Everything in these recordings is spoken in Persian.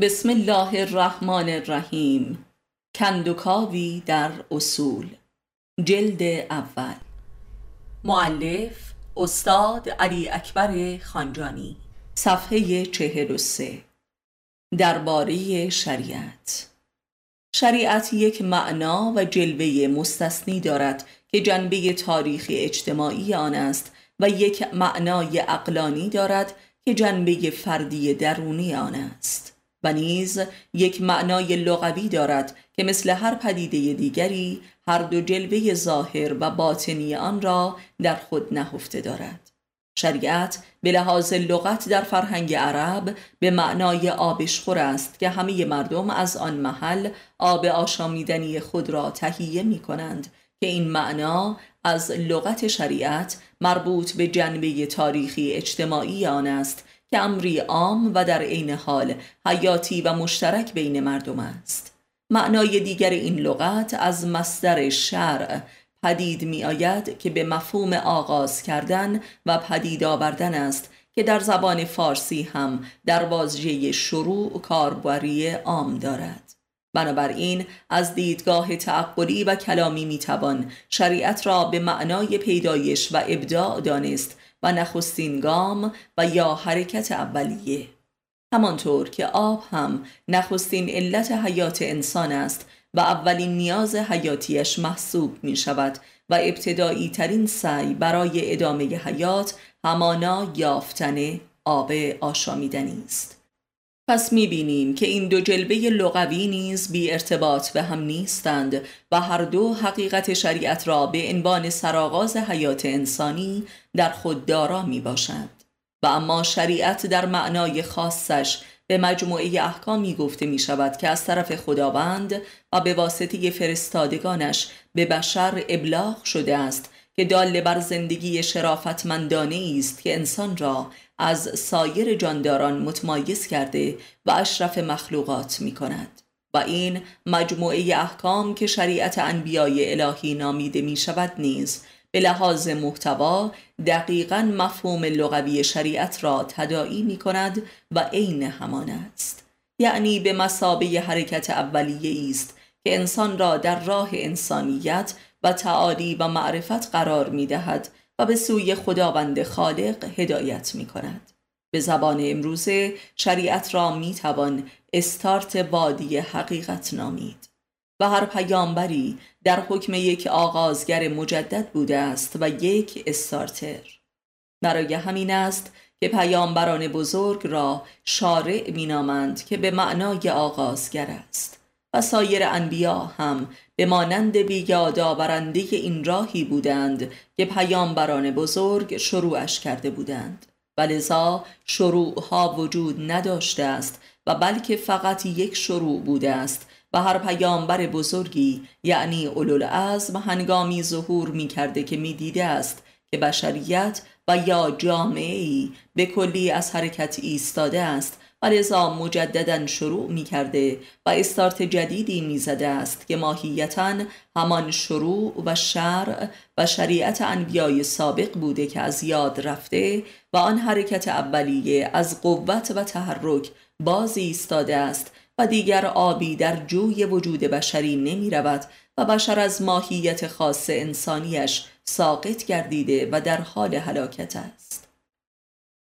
بسم الله الرحمن الرحیم. کند و کاوی در اصول، جلد اول، مؤلف استاد علی اکبر خانجانی، صفحه 43. درباره شریعت. شریعت یک معنا و جلوه مستثنی دارد که جنبه تاریخی اجتماعی آن است و یک معنای عقلانی دارد که جنبه فردی درونی آن است و نیز یک معنای لغوی دارد که مثل هر پدیده دیگری هر دو جلوه ظاهر و باطنی آن را در خود نهفته دارد. شریعت به لحاظ لغت در فرهنگ عرب به معنای آبشخور است که همه مردم از آن محل آب آشامیدنی خود را تهیه می کنند که این معنا از لغت شریعت مربوط به جنبه تاریخی اجتماعی آن است که امری عام و در عین حال حیاتی و مشترک بین مردم است. معنای دیگر این لغت از مصدر شرع پدید می آید که به مفهوم آغاز کردن و پدید آوردن است که در زبان فارسی هم در بازجه شروع کاربری عام دارد. بنابراین از دیدگاه تعقلی و کلامی می توان شریعت را به معنای پیدایش و ابداع دانست و نخستین گام و یا حرکت اولیه، همانطور که آب هم نخستین علت حیات انسان است و اولین نیاز حیاتیش محسوب می شود و ابتدایی ترین سعی برای ادامه حیات همانا یافتن آب آشامیدنی است. پس می‌بینیم که این دو جلبه لغوی نیز بی ارتباط به هم نیستند و هر دو حقیقت شریعت را به عنوان سرآغاز حیات انسانی در خود دارا می‌باشند. و اما شریعت در معنای خاصش به مجموعه احکامی گفته می‌شود که از طرف خداوند و به واسطه فرستادگانش به بشر ابلاغ شده است که دال بر زندگی شرافتمندانه است که انسان را از سایر جانداران متمایز کرده و اشرف مخلوقات می کند. و این مجموعه احکام که شریعت انبیای الهی نامیده می شود نیز به لحاظ محتوا دقیقاً مفهوم لغوی شریعت را تداعی می کند و عین همان است، یعنی به مثابه حرکت اولیه است که انسان را در راه انسانیت و تعالی و معرفت قرار می دهد و به سوی خداوند خالق هدایت می کند. به زبان امروزه شریعت را می توان استارت وادی حقیقت نامید و هر پیامبری در حکم یک آغازگر مجدد بوده است و یک استارتر. برای همین است که پیامبران بزرگ را شارع می نامند که به معنای آغازگر است و سایر انبیا هم به مانند بیاد آورنده این راهی بودند که پیامبران بزرگ شروعش کرده بودند و لذا شروعها وجود نداشته است و بلکه فقط یک شروع بوده است و هر پیامبر بزرگی یعنی اولوالعزم هنگامی ظهور می کرده که می دیده است که بشریت و یا جامعه‌ای به کلی از حرکت ایستاده است و لذا مجدداً شروع می کرده و استارت جدیدی می زده است که ماهیتاً همان شروع و شرع و شریعت انبیای سابق بوده که از یاد رفته و آن حرکت اولیه از قوت و تحرک باز ایستاده است و دیگر آبی در جوی وجود بشری نمی رود و بشر از ماهیت خاص انسانیش ساقط گردیده و در حال هلاکت است.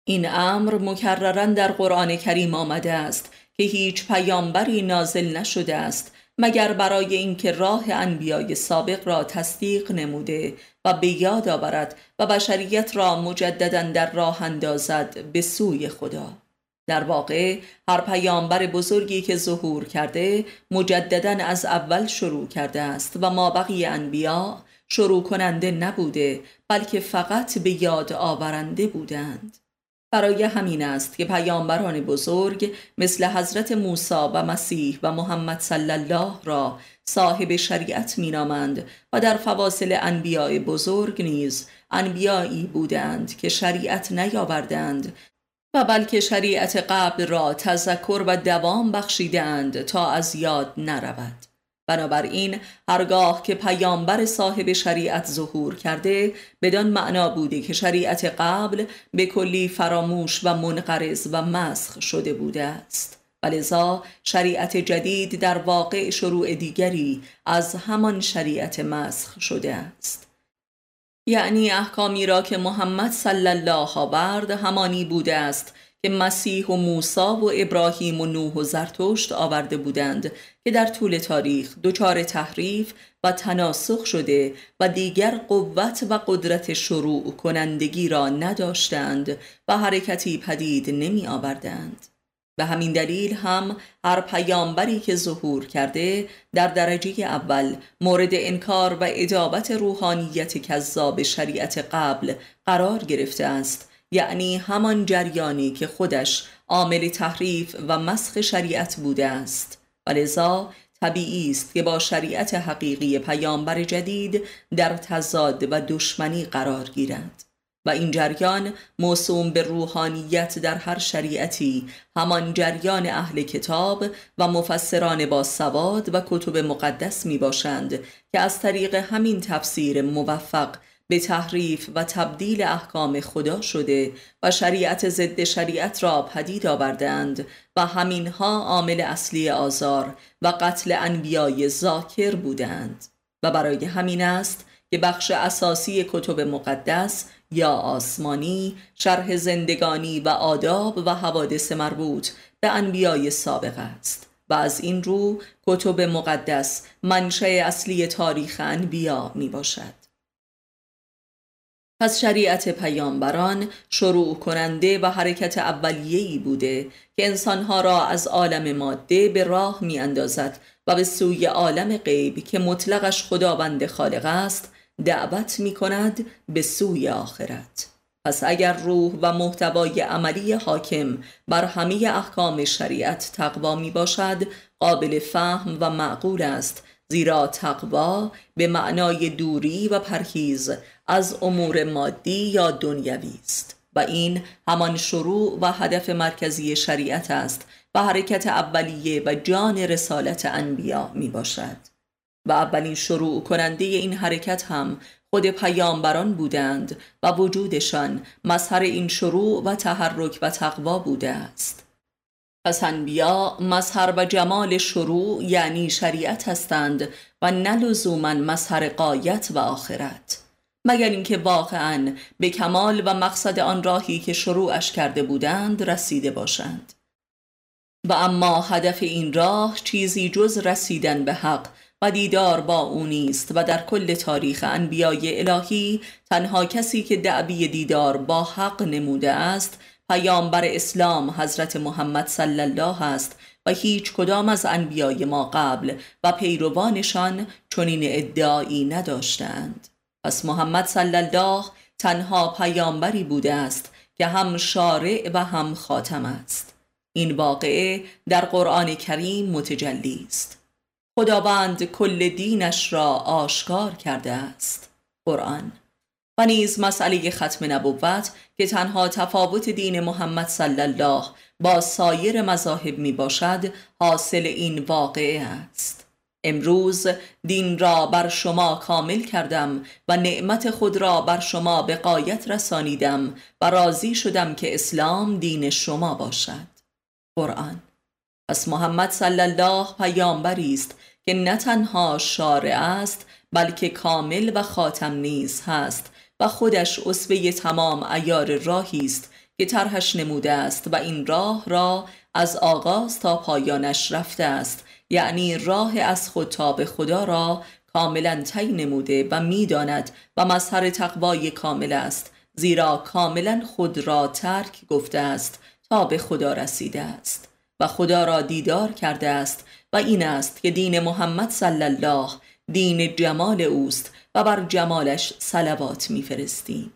این امر مکرراً در قرآن کریم آمده است که هیچ پیامبری نازل نشده است مگر برای اینکه راه انبیای سابق را تصدیق نموده و به یاد آورد و بشریت را مجدداً در راه اندازد به سوی خدا. در واقع هر پیامبر بزرگی که ظهور کرده مجدداً از اول شروع کرده است و مابقی انبیا شروع کننده نبوده بلکه فقط به یاد آورنده بودند. برای همین است که پیامبران بزرگ مثل حضرت موسی و مسیح و محمد صلی الله را صاحب شریعت مینامند و در فواصل انبیاء بزرگ نیز انبیایی بودند که شریعت نیاوردند و بلکه شریعت قبل را تذکر و دوام بخشیدند تا از یاد نرود. بنابراین هرگاه که پیامبر صاحب شریعت ظهور کرده بدان معنا بوده که شریعت قبل به کلی فراموش و منقرض و مسخ شده بوده است و ولذا شریعت جدید در واقع شروع دیگری از همان شریعت مسخ شده است. یعنی احکامی را که محمد صلی الله آورد همانی بوده است که مسیح و موسی و ابراهیم و نوح و زرتشت آورده بودند که در طول تاریخ دچار تحریف و تناسخ شده و دیگر قوت و قدرت شروع کنندگی را نداشتند و حرکتی پدید نمی آوردند. به همین دلیل هم هر پیامبری که ظهور کرده در درجه اول مورد انکار و اجابت روحانیت کذاب شریعت قبل قرار گرفته است، یعنی همان جریانی که خودش عامل تحریف و مسخ شریعت بوده است. ولذا طبیعی است که با شریعت حقیقی پیامبر جدید در تضاد و دشمنی قرار گیرد و این جریان موسوم به روحانیت در هر شریعتی همان جریان اهل کتاب و مفسران با سواد و کتب مقدس می باشند که از طریق همین تفسیر موفق به تحریف و تبدیل احکام خدا شده و شریعت ضد شریعت را پدید آوردند و همینها عامل اصلی آزار و قتل انبیای ذاکر بودند و برای همین است که بخش اساسی کتب مقدس یا آسمانی شرح زندگانی و آداب و حوادث مربوط به انبیای سابق است و از این رو کتب مقدس منشأ اصلی تاریخ انبیا می باشد. پس شریعت پیامبران شروع کننده و حرکت اولیه‌ای بوده که انسانها را از عالم ماده به راه می اندازد و به سوی عالم غیب که مطلقش خداوند خالق است دعوت می کند به سوی آخرت. پس اگر روح و محتوای عملی حاکم بر همه احکام شریعت تقوا می باشد قابل فهم و معقول است، زیرا تقوا به معنای دوری و پرهیز از امور مادی یا دنیوی است و این همان شروع و هدف مرکزی شریعت است و حرکت اولیه و جان رسالت انبیا می باشد و اولین شروع کننده این حرکت هم خود پیامبران بودند و وجودشان مظهر این شروع و تحرک و تقوا بوده است. پس انبیا مظهر و جمال شروع یعنی شریعت هستند و نه لزوما مظهر غایت و آخرت، مگر اینکه واقعاً به کمال و مقصد آن راهی که شروعش کرده بودند رسیده باشند. و اما هدف این راه چیزی جز رسیدن به حق و دیدار با او نیست و در کل تاریخ انبیای الهی تنها کسی که دعوی دیدار با حق نموده است پیامبر اسلام حضرت محمد صلی الله است و هیچ کدام از انبیای ما قبل و پیروانشان چنین ادعایی نداشتند. پس محمد صلی الله تنها پیامبری بوده است که هم شارع و هم خاتم است. این واقعه در قرآن کریم متجلی است. خداوند کل دینش را آشکار کرده است. قرآن. و نیز مسئله ختم نبوت که تنها تفاوت دین محمد صلی الله با سایر مذاهب می باشد حاصل این واقعه است. امروز دین را بر شما کامل کردم و نعمت خود را بر شما به غایت رسانیدم و راضی شدم که اسلام دین شما باشد. قرآن. پس محمد صلی الله پیامبری است که نه تنها شارع است بلکه کامل و خاتم نیز هست و خودش اسوه تمام عیار راهی است که طرحش نموده است و این راه را از آغاز تا پایانش رفته است، یعنی راه از خود تا به خدا را کاملا طی نموده و میداند و مظهر تقوای کامل است، زیرا کاملا خود را ترک گفته است تا به خدا رسیده است و خدا را دیدار کرده است و این است که دین محمد صلی الله دین جمال اوست و بر جمالش صلوات میفرستیم.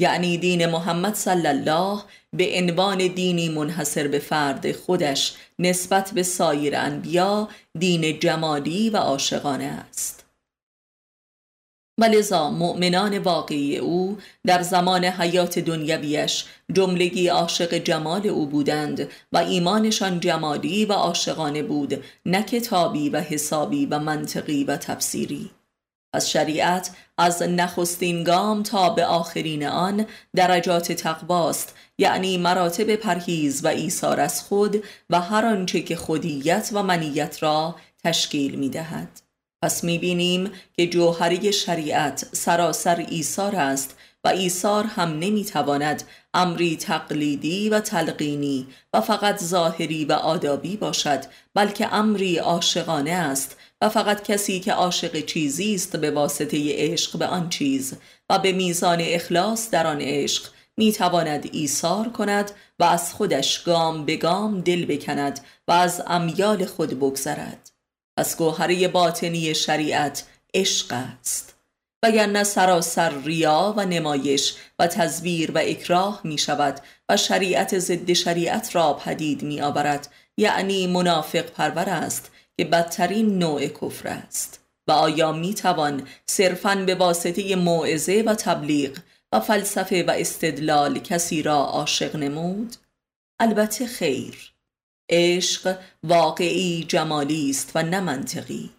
یعنی دین محمد صلی الله به عنوان دینی منحصر به فرد خودش نسبت به سایر انبیا دین جمالی و عاشقانه است. ولذا مؤمنان واقعی او در زمان حیات دنیویش جملگی عاشق جمال او بودند و ایمانشان جمالی و عاشقانه بود، نه کتابی و حسابی و منطقی و تفسیری. پس شریعت از نخستین گام تا به آخرین آن درجات تقواست، یعنی مراتب پرهیز و ایثار از خود و هر آنچه که خودیت و منیت را تشکیل می دهد. پس می بینیم که جوهری شریعت سراسر ایثار است و ایثار هم نمی تواند امری تقلیدی و تلقینی و فقط ظاهری و آدابی باشد، بلکه امری عاشقانه است و فقط کسی که عاشق چیزی است به واسطه عشق به آن چیز و به میزان اخلاص در آن عشق می تواند ایثار کند و از خودش گام به گام دل بکند و از امیال خود بگذرد. پس گوهره باطنی شریعت عشق است، وگرنه سراسر ریا و نمایش و تزویر و اکراه می شود و شریعت ضد شریعت را پدید می آورد، یعنی منافق پرور است که بدترین نوع کفر است. و آیا می توان صرفاً به واسطه موعظه و تبلیغ و فلسفه و استدلال کسی را عاشق نمود؟ البته خیر. عشق واقعی جمالی است و نه منطقی،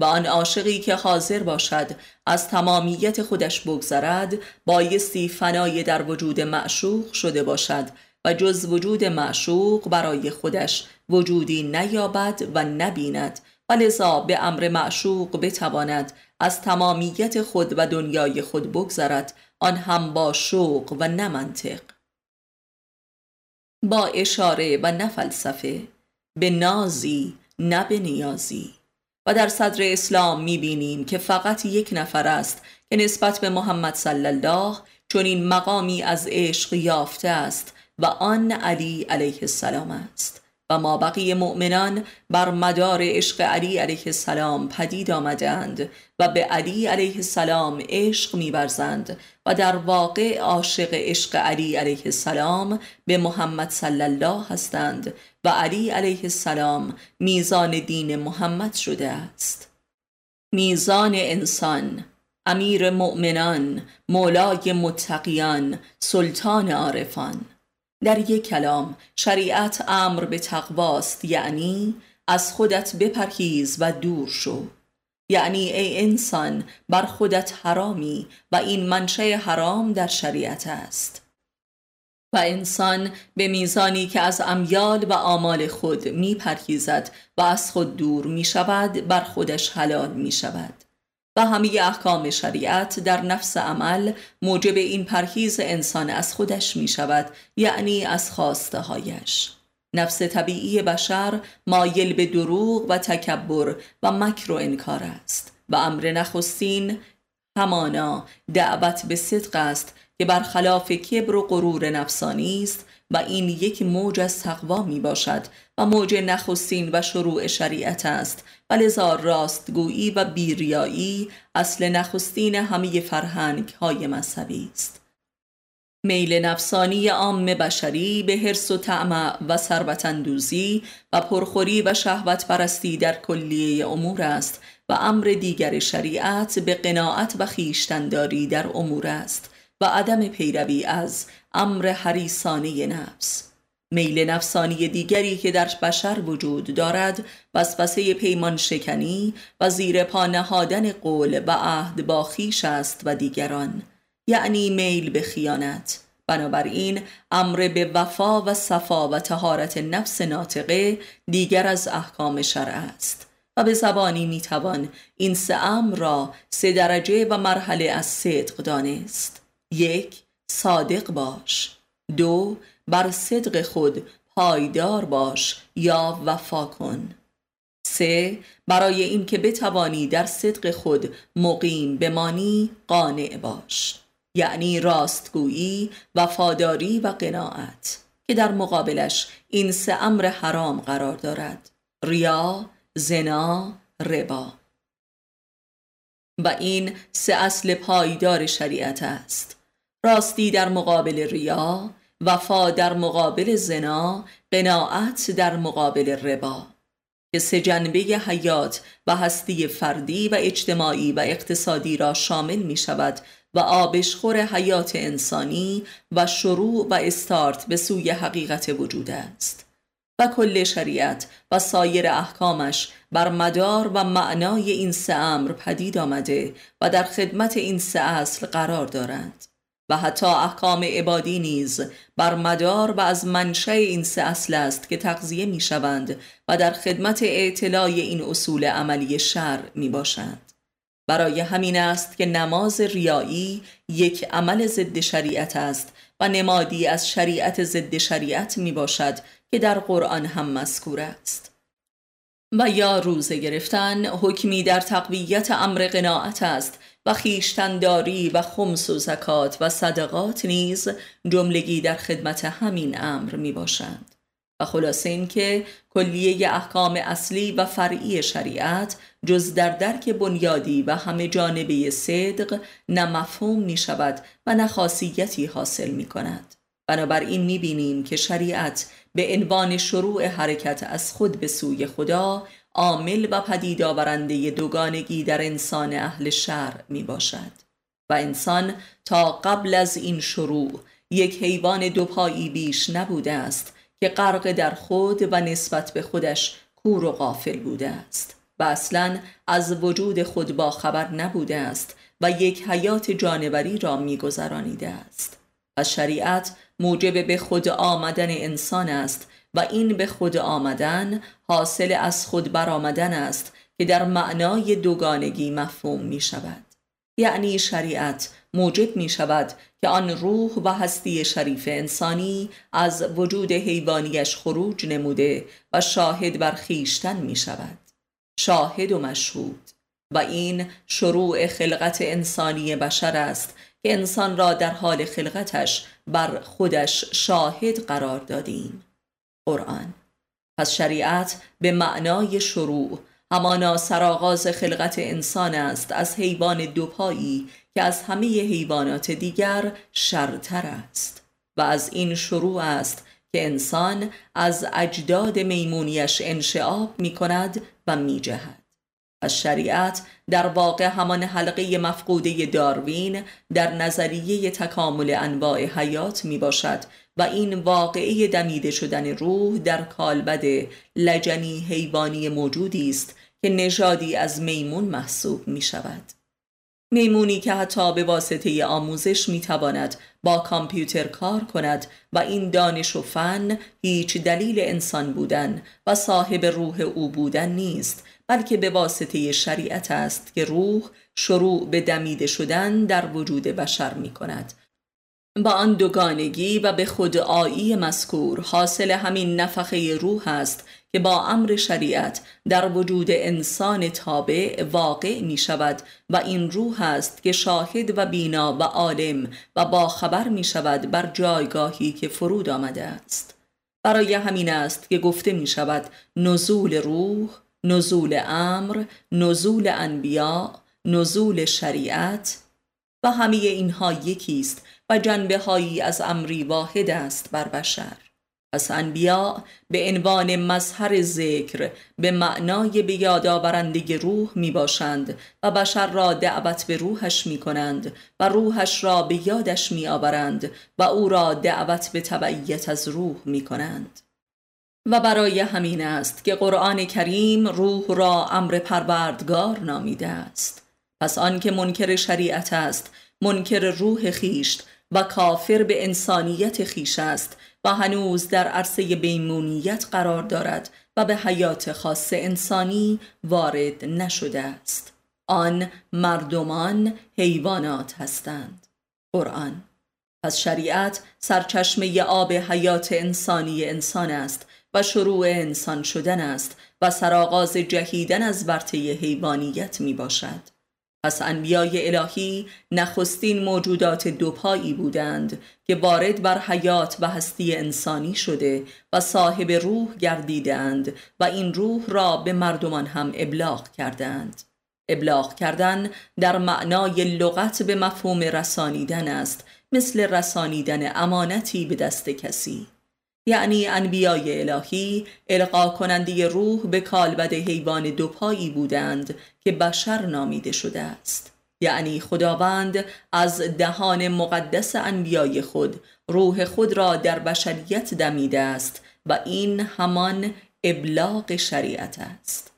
و آن عاشقی که حاضر باشد از تمامیت خودش بگذرد بایستی فنای در وجود معشوق شده باشد و جز وجود معشوق برای خودش وجودی نیابد و نبیند و لذا به امر معشوق بتواند از تمامیت خود و دنیای خود بگذرد، آن هم با شوق و نه منطق، با اشاره و نه فلسفه، به نازی نه به نیازی. و در صدر اسلام می‌بینیم که فقط یک نفر است که نسبت به محمد صلی الله چنین مقامی از عشق یافته است و آن علی علیه السلام است، و ما بقیه مؤمنان بر مدار عشق علی علیه السلام پدید آمدند و به علی علیه السلام عشق می‌ورزند و در واقع عاشق عشق علی علیه السلام به محمد صلی الله هستند و علی علیه السلام میزان دین محمد شده است. میزان انسان، امیر مؤمنان، مولای متقیان، سلطان عارفان. در یک کلام شریعت امر به تقواست، یعنی از خودت بپرهیز و دور شو، یعنی ای انسان بر خودت حرامی و این منشأ حرام در شریعت است. و انسان به میزانی که از امیال و آمال خود میپرهیزد و از خود دور میشود بر خودش حلال میشود. و همه احکام شریعت در نفس عمل موجب این پرهیز انسان از خودش می شود، یعنی از خواسته هایش. نفس طبیعی بشر مایل به دروغ و تکبر و مکر و انکار است و امر نخستین همانا دعوت به صدق است که برخلاف کبر و غرور نفسانی است و این یک موج از تقوا می باشد و موج نخستین و شروع شریعت است و لذا راستگویی و بیریایی اصل نخستین همه فرهنگ های مذهبی است. میل نفسانی عام بشری به حرص و طمع و ثروت اندوزی و پرخوری و شهوت پرستی در کلیه امور است و امر دیگر شریعت به قناعت و خویشتنداری در امور است و عدم پیروی از امر حریصانه نفس. میل نفسانی دیگری که در بشر وجود دارد وسوسه پیمان شکنی و زیر پا نهادن قول و عهد با خویش است و دیگران، یعنی میل به خیانت. بنابراین امر به وفا و صفا و طهارت نفس ناطقه دیگر از احکام شرع است و به زبانی میتوان این سه امر را سه درجه و مرحله از صدق دانست. 1. صادق باش. 2. بر صدق خود پایدار باش یا وفا کن. 3. برای اینکه بتوانی در صدق خود مقیم بمانی قانع باش، یعنی راستگویی، وفاداری و قناعت، که در مقابلش این سه امر حرام قرار دارد: ریا، زنا، ربا. و این سه اصل پایدار شریعت است: راستی در مقابل ریا، وفا در مقابل زنا، قناعت در مقابل ربا، که سه جنبه حیات و هستی فردی و اجتماعی و اقتصادی را شامل می شود و آبشخور حیات انسانی و شروع و استارت به سوی حقیقت وجود است. و کل شریعت و سایر احکامش بر مدار و معنای این سه امر پدید آمده و در خدمت این سه اصل قرار دارند و حتی احکام عبادی نیز بر مدار و از منشأ این سه اصل است که تغذیه می شوند و در خدمت اعتلاع این اصول عملی شرع می باشند. برای همین است که نماز ریایی یک عمل ضد شریعت است و نمادی از شریعت ضد شریعت می باشد که در قرآن هم مذکور است. و یا روزه گرفتن حکمی در تقویت امر قناعت است و خیشتنداری و خمس و زکات و صدقات نیز جملگی در خدمت همین امر می باشند. و خلاصه این که کلیه احکام اصلی و فرعی شریعت جز در درک بنیادی و همه جانبه صدق نه مفهوم می شود و نه خاصیتی حاصل می کند. بنابراین می بینیم که شریعت به عنوان شروع حرکت از خود به سوی خدا عامل و پدید آورنده دوگانگی در انسان اهل شرع می باشد و انسان تا قبل از این شروع یک حیوان دوپایی بیش نبوده است که غرق در خود و نسبت به خودش کور و غافل بوده است و اصلاً از وجود خود با خبر نبوده است و یک حیات جانوری را می گذرانیده است. از شریعت موجب به خود آمدن انسان است و این به خود آمدن حاصل از خود برآمدن است که در معنای دوگانگی مفهوم می شود. یعنی شریعت موجب می شود که آن روح و هستی شریف انسانی از وجود حیوانیش خروج نموده و شاهد بر خیشتن می شود. شاهد و مشهود. و این شروع خلقت انسانی بشر است که انسان را در حال خلقتش بر خودش شاهد قرار دادیم. قرآن. پس شریعت به معنای شروع همانا سرآغاز خلقت انسان است از حیوان دوپایی که از همه حیوانات دیگر شرتر است و از این شروع است که انسان از اجداد میمونیش انشعاب می کند و می جهد. از شریعت در واقع همان حلقه مفقوده داروین در نظریه تکامل انواع حیات می باشد و این واقعه دمیده شدن روح در کالبد لجنی حیوانی موجودی است که نژادی از میمون محسوب می شود. میمونی که حتی به واسطه آموزش می تواند با کامپیوتر کار کند و این دانش و فن هیچ دلیل انسان بودن و صاحب روح او بودن نیست، بلکه به واسطه شریعت است که روح شروع به دمیده شدن در وجود بشر می کند. با آن دوگانگی و به خود آیی مذکور حاصل همین نفخه روح است که با امر شریعت در وجود انسان تابع واقع می شود و این روح است که شاهد و بینا و عالم و باخبر می شود بر جایگاهی که فرود آمده است. برای همین است که گفته می شود نزول روح، نزول امر، نزول انبیا، نزول شریعت و همه اینها یکیست و جنبه هایی از امری واحد است بر بشر. پس انبیا به عنوان مظهر ذکر به معنای به یاد آورنده روح می باشند و بشر را دعوت به روحش می کنند و روحش را به یادش می آورند و او را دعوت به تبعیت از روح می کنند. و برای همین است که قرآن کریم روح را امر پروردگار نامیده است. پس آن که منکر شریعت است، منکر روح خیشت و کافر به انسانیت خیش است و هنوز در عرصه بیمونیت قرار دارد و به حیات خاص انسانی وارد نشده است. آن مردمان حیوانات هستند. قرآن. پس شریعت سرچشمه آب حیات انسانی انسان است و شروع انسان شدن است و سرآغاز جهیدن از ورطه حیوانیت می باشد. پس انبیای الهی نخستین موجودات دوپایی بودند که وارد بر حیات و هستی انسانی شده و صاحب روح گردیدند و این روح را به مردمان هم ابلاغ کردند. ابلاغ کردن در معنای لغت به مفهوم رسانیدن است، مثل رسانیدن امانتی به دست کسی. یعنی انبیای الهی القا کننده روح به کالبد حیوان دوپایی بودند که بشر نامیده شده است. یعنی خداوند از دهان مقدس انبیای خود روح خود را در بشریت دمیده است و این همان ابلاغ شریعت است.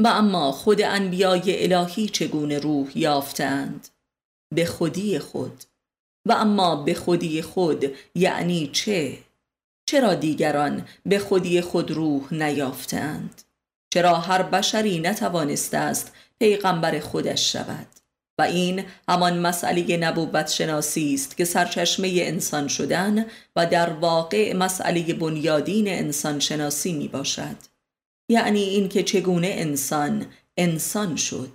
و اما خود انبیای الهی چگونه روح یافتند؟ به خودی خود. و اما به خودی خود یعنی چه؟ چرا دیگران به خودی خود روح نیافتند؟ چرا هر بشری نتوانسته است پیغمبر خودش شود؟ و این همان مسئله نبوت شناسی است که سرچشمه انسان شدن و در واقع مسئله بنیادین انسان شناسی می باشد. یعنی این که چگونه انسان شد.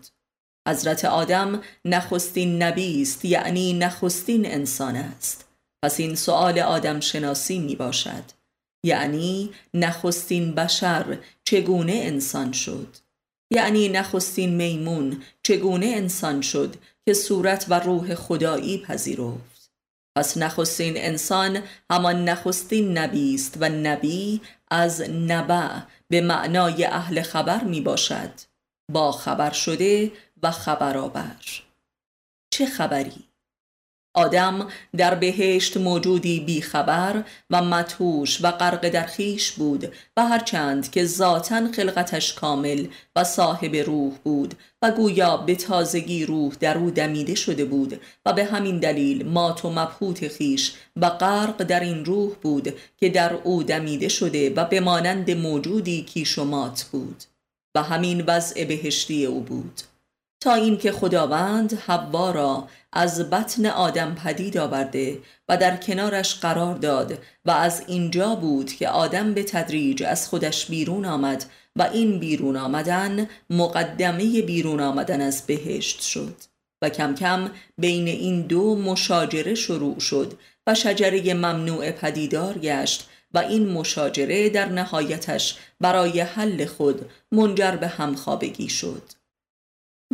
حضرت آدم نخستین نبی است، یعنی نخستین انسان است. پس این سؤال آدم شناسی می باشد، یعنی نخستین بشر چگونه انسان شد، یعنی نخستین میمون چگونه انسان شد که صورت و روح خدایی پذیرفت. پس نخستین انسان همان نخستین نبی است و نبی از نبع به معنای اهل خبر می باشد، با خبر شده و خبرآور. چه خبری؟ آدم در بهشت موجودی بیخبر و مدهوش و غرق در خویش بود و هرچند که ذاتاً خلقتش کامل و صاحب روح بود و گویا به تازگی روح در او دمیده شده بود و به همین دلیل مات و مبهوت خویش و غرق در این روح بود که در او دمیده شده و به مانند موجودی کیش و مات بود و همین وضع بهشتی او بود، تا اینکه خداوند حوا را از بطن آدم پدید آورده و در کنارش قرار داد و از اینجا بود که آدم به تدریج از خودش بیرون آمد و این بیرون آمدن مقدمه بیرون آمدن از بهشت شد و کم کم بین این دو مشاجره شروع شد و شجره ممنوع پدیدار گشت و این مشاجره در نهایتش برای حل خود منجر به همخوابگی شد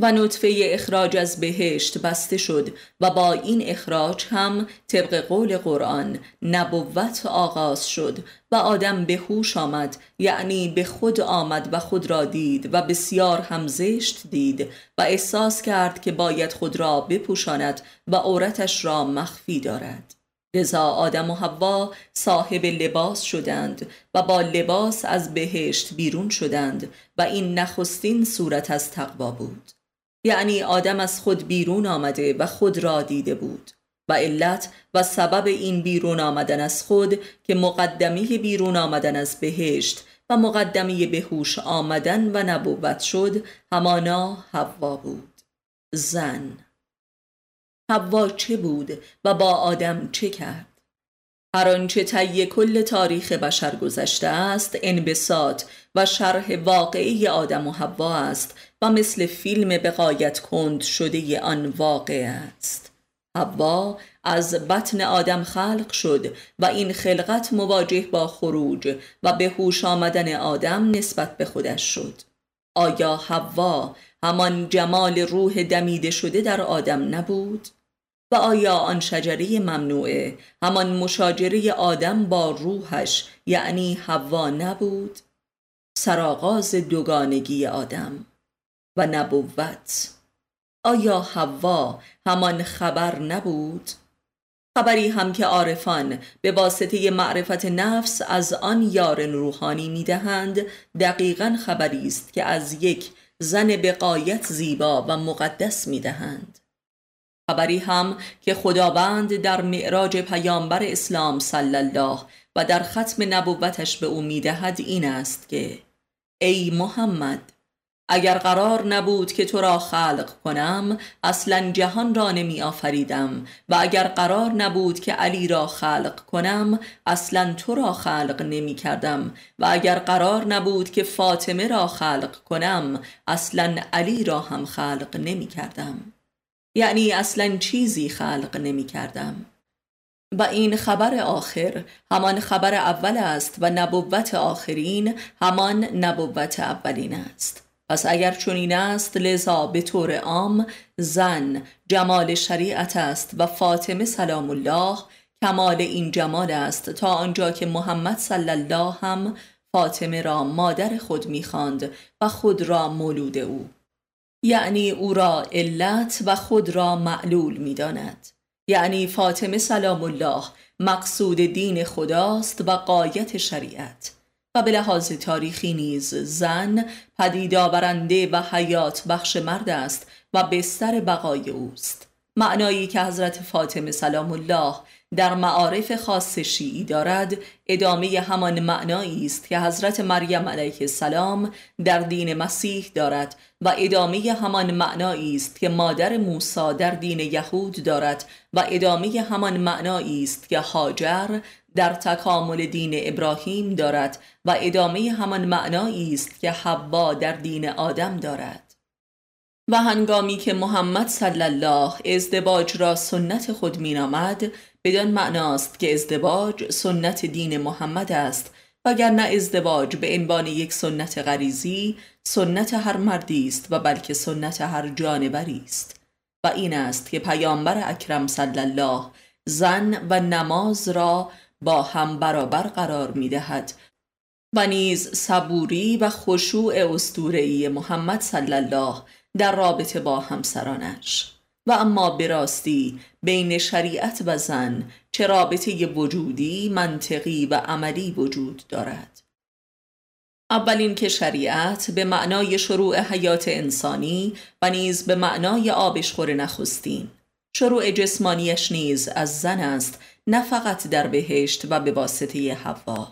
و نطفه اخراج از بهشت بسته شد و با این اخراج هم طبق قول قرآن نبوت آغاز شد و آدم به هوش آمد، یعنی به خود آمد و خود را دید و بسیار هم زشت دید و احساس کرد که باید خود را بپوشاند و عورتش را مخفی دارد. لذا آدم و حوا صاحب لباس شدند و با لباس از بهشت بیرون شدند و این نخستین صورت از تقوا بود. یعنی آدم از خود بیرون آمده و خود را دیده بود و علت و سبب این بیرون آمدن از خود که مقدمه بیرون آمدن از بهشت و مقدمه به هوش آمدن و نبوت شد همانا حوا بود. زن حوا چه بود و با آدم چه کرد؟ هر آنچه طی کل تاریخ بشر گذشته است انبساط و شرح واقعی آدم و حوا است و مثل فیلم به غایت کند شده آن واقع است. حوا از بطن آدم خلق شد و این خلقت مواجه با خروج و به هوش آمدن آدم نسبت به خودش شد. آیا حوا همان جمال روح دمیده شده در آدم نبود؟ و آیا آن شجره ممنوعه همان مشاجره آدم با روحش یعنی حوا نبود؟ سرآغاز دوگانگی آدم و نبوت. آیا حوا همان خبر نبود؟ خبری هم که عارفان به واسطه معرفت نفس از آن یار روحانی می‌دهند دقیقاً خبری است که از یک زن به غایت زیبا و مقدس می‌دهند. خبری هم که خداوند در معراج پیامبر اسلام صلی الله و در ختم نبوتش به او می‌دهد این است که ای محمد، اگر قرار نبود که تو را خلق کنم اصلا جهان را نمی آفریدم و اگر قرار نبود که علی را خلق کنم اصلا تو را خلق نمی کردم و اگر قرار نبود که فاطمه را خلق کنم اصلا علی را هم خلق نمی کردم، یعنی اصلا چیزی خلق نمی کردم. و این خبر آخر همان خبر اول است و نبوت آخرین همان نبوت اولین است. پس اگر چنین است لذا به طور عام زن جمال شریعت است و فاطمه سلام الله کمال این جمال است، تا آنجا که محمد صلی الله هم فاطمه را مادر خود می‌خواند و خود را مولود او، یعنی او را علت و خود را معلول می‌داند. یعنی فاطمه سلام الله مقصود دین خداست و غایت شریعت و به لحاظ تاریخی نیز زن پدیدآورنده و حیات بخش مرد است و بستر بقای اوست، معنایی که حضرت فاطمه سلام الله در معارف خاص شیعی دارد ادامه همان معنایی است که حضرت مریم علیه السلام در دین مسیح دارد و ادامه همان معنایی است که مادر موسی در دین یهود دارد و ادامه همان معنایی است که حاجر در تکامل دین ابراهیم دارد و ادامه همان معنایی است که حوا در دین آدم دارد. و هنگامی که محمد صلی الله ازدواج را سنت خود مینامد بدان معناست که ازدواج سنت دین محمد است، وگرنه ازدواج به عنوان یک سنت غریزی سنت هر مردی است و بلکه سنت هر جانوری است. و این است که پیامبر اکرم صلی الله زن و نماز را با هم برابر قرار می‌دهد و نیز صبوری و خشوع اسطوره‌ای محمد صلی الله در رابطه با همسرانش. و اما به راستی بین شریعت و زن چه رابطه وجودی، منطقی و عملی وجود دارد؟ اولین که شریعت به معنای شروع حیات انسانی و نیز به معنای آبشخور نخستین، شروع جسمانیش نیز از زن است، نه فقط در بهشت و به واسطه حوا،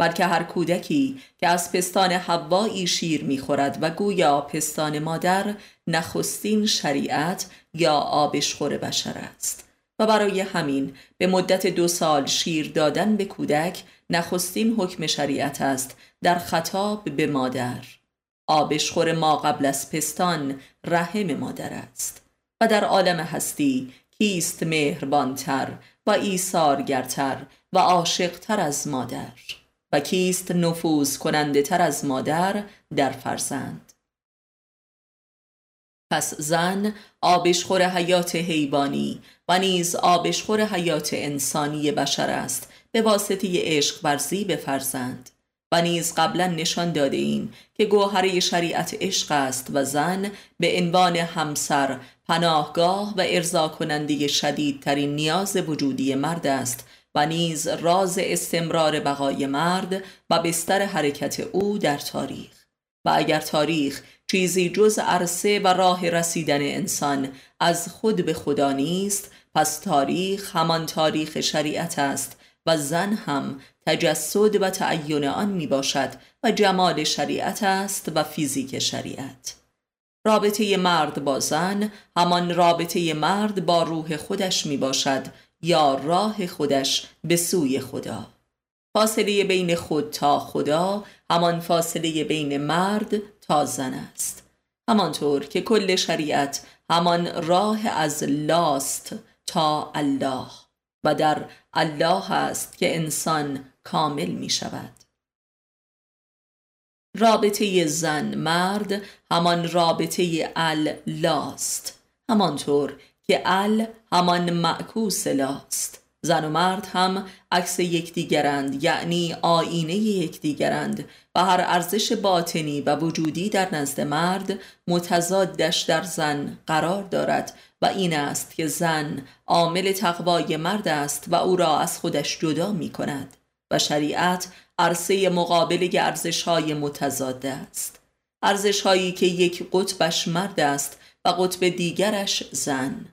بلکه هر کودکی که از پستان حوایی شیر می‌خورد و گویا پستان مادر نخستین شریعت یا آبشخور بشر است. و برای همین به مدت 2 سال شیر دادن به کودک نخستین حکم شریعت است در خطاب به مادر. آبشخور ما قبل از پستان رحم مادر است. و در عالم هستی کیست مهربانتر و ایثارگرتر و عاشق‌تر از مادر؟ و کیست نفوذ کننده تر از مادر در فرزند؟ پس زن آبشخور حیات حیوانی و نیز آبشخور حیات انسانی بشر است به واسطه عشق ورزی به فرزند. و نیز قبلا نشان داده ایم که گوهره شریعت عشق است و زن به عنوان همسر، پناهگاه و ارضا کننده شدیدترین نیاز وجودی مرد است و نیز راز استمرار بقای مرد و بستر حرکت او در تاریخ. و اگر تاریخ چیزی جز عرصه و راه رسیدن انسان از خود به خدا نیست، پس تاریخ همان تاریخ شریعت است و زن هم تجسد و تعین آن می باشد و جمال شریعت است و فیزیک شریعت. رابطه مرد با زن همان رابطه مرد با روح خودش می باشد یا راه خودش به سوی خدا. فاصله بین خود تا خدا همان فاصله بین مرد تا زن است، همانطور که کل شریعت همان راه از لاست تا الله و در الله است که انسان کامل می شود. رابطه زن مرد همان رابطه اللاست، همانطور که ال همان معکوس لاست. زن و مرد هم عکس یکدیگرند، یعنی آینه یکدیگرند و هر ارزش باطنی و وجودی در نزد مرد متضادش در زن قرار دارد و این است که زن عامل تقوای مرد است و او را از خودش جدا می کند و شریعت عرصه مقابل ارزش‌های متضاد است، ارزش‌هایی که یک قطبش مرد است و قطب دیگرش زن،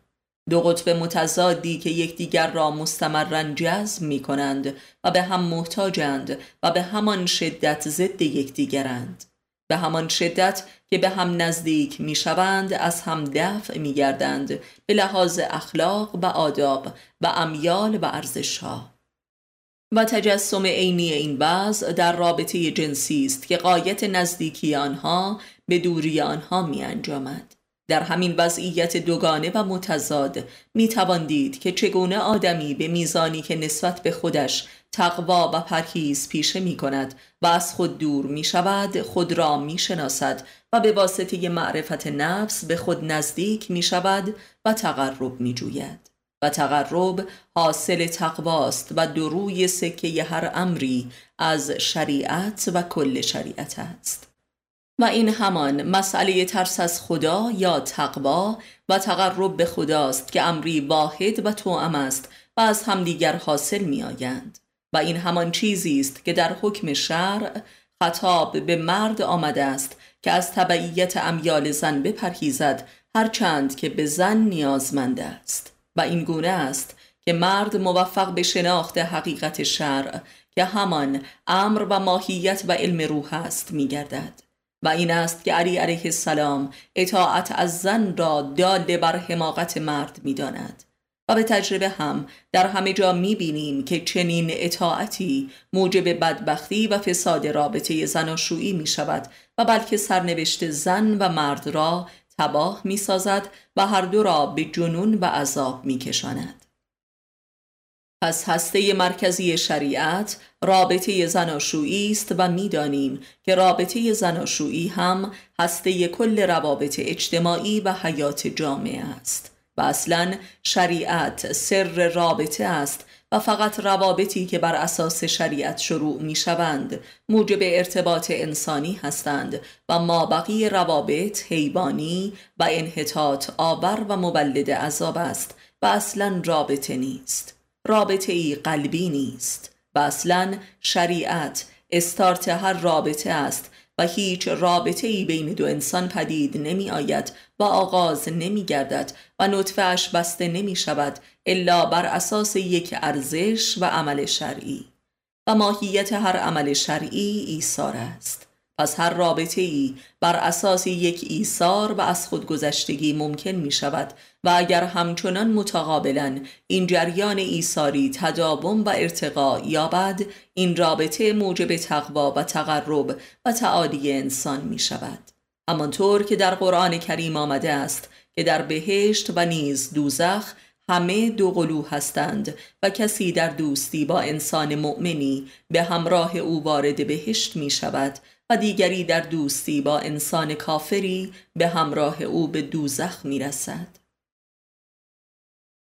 دو قطب متضادی که یکدیگر را مستمراً جذب می‌کنند و به هم محتاجند و به همان شدت ضد یکدیگرند. به همان شدت که به هم نزدیک می‌شوند از هم دفع می‌گردند به لحاظ اخلاق و آداب و امیال و ارزش‌ها. و تجسم عینی این وضع در رابطه جنسی است که غایت نزدیکی آنها به دوری آنها می‌انجامد. در همین وضعیت دوگانه و متضاد می توان دید که چگونه آدمی به میزانی که نسبت به خودش تقوا و پرهیز پیشه می کند و از خود دور می شود، خود را می شناسد و به واسطه معرفت نفس به خود نزدیک می شود و تقرب می جوید. و تقرب حاصل تقواست و دروی سکه هر امری از شریعت و کل شریعت است. و این همان مسئله ترس از خدا یا تقوا و تقرب به خداست که امری واحد و توأم است و از همدیگر حاصل می آیند. و این همان چیزی است که در حکم شرع خطاب به مرد آمده است که از تبعیت امیال زن بپرهیزد، هرچند که به زن نیازمند است. و این گونه است که مرد موفق به شناخت حقیقت شرع که همان امر و ماهیت و علم روح است می گردد. و این است که علی علیه السلام اطاعت از زن را دال بر حماقت مرد می داند. و به تجربه هم در همه جا می بینیم که چنین اطاعتی موجب بدبختی و فساد رابطه زناشویی می شود و بلکه سرنوشت زن و مرد را تباه می سازد و هر دو را به جنون و عذاب می کشاند. پس هسته مرکزی شریعت رابطه زناشویی است و می دانیم که رابطه زناشویی هم هسته کل روابط اجتماعی و حیات جامعه است. و اصلا شریعت سر رابطه است و فقط روابطی که بر اساس شریعت شروع می شوند موجب ارتباط انسانی هستند و مابقی روابط حیوانی و انحطاط آور و مولد عذاب است و اصلا رابطه نیست، رابطه ای قلبی نیست. و اصلا شریعت استارت هر رابطه است و هیچ رابطه ای بین دو انسان پدید نمی آید و آغاز نمی گردد و نطفه اش بسته نمی شود الا بر اساس یک ارزش و عمل شرعی، و ماهیت هر عمل شرعی ایثار است. پس هر رابطه ای بر اساس یک ایثار و از خودگذشتگی ممکن می شود و اگر همچنان متقابلا این جریان ایثاری تداوم و ارتقا یابد، این رابطه موجب تقوا و تقرب و تعالی انسان می شود. همانطور که در قرآن کریم آمده است که در بهشت و نیز دوزخ همه دو قلو هستند و کسی در دوستی با انسان مؤمنی به همراه او وارد بهشت می شود و دیگری در دوستی با انسان کافری به همراه او به دوزخ می رسد.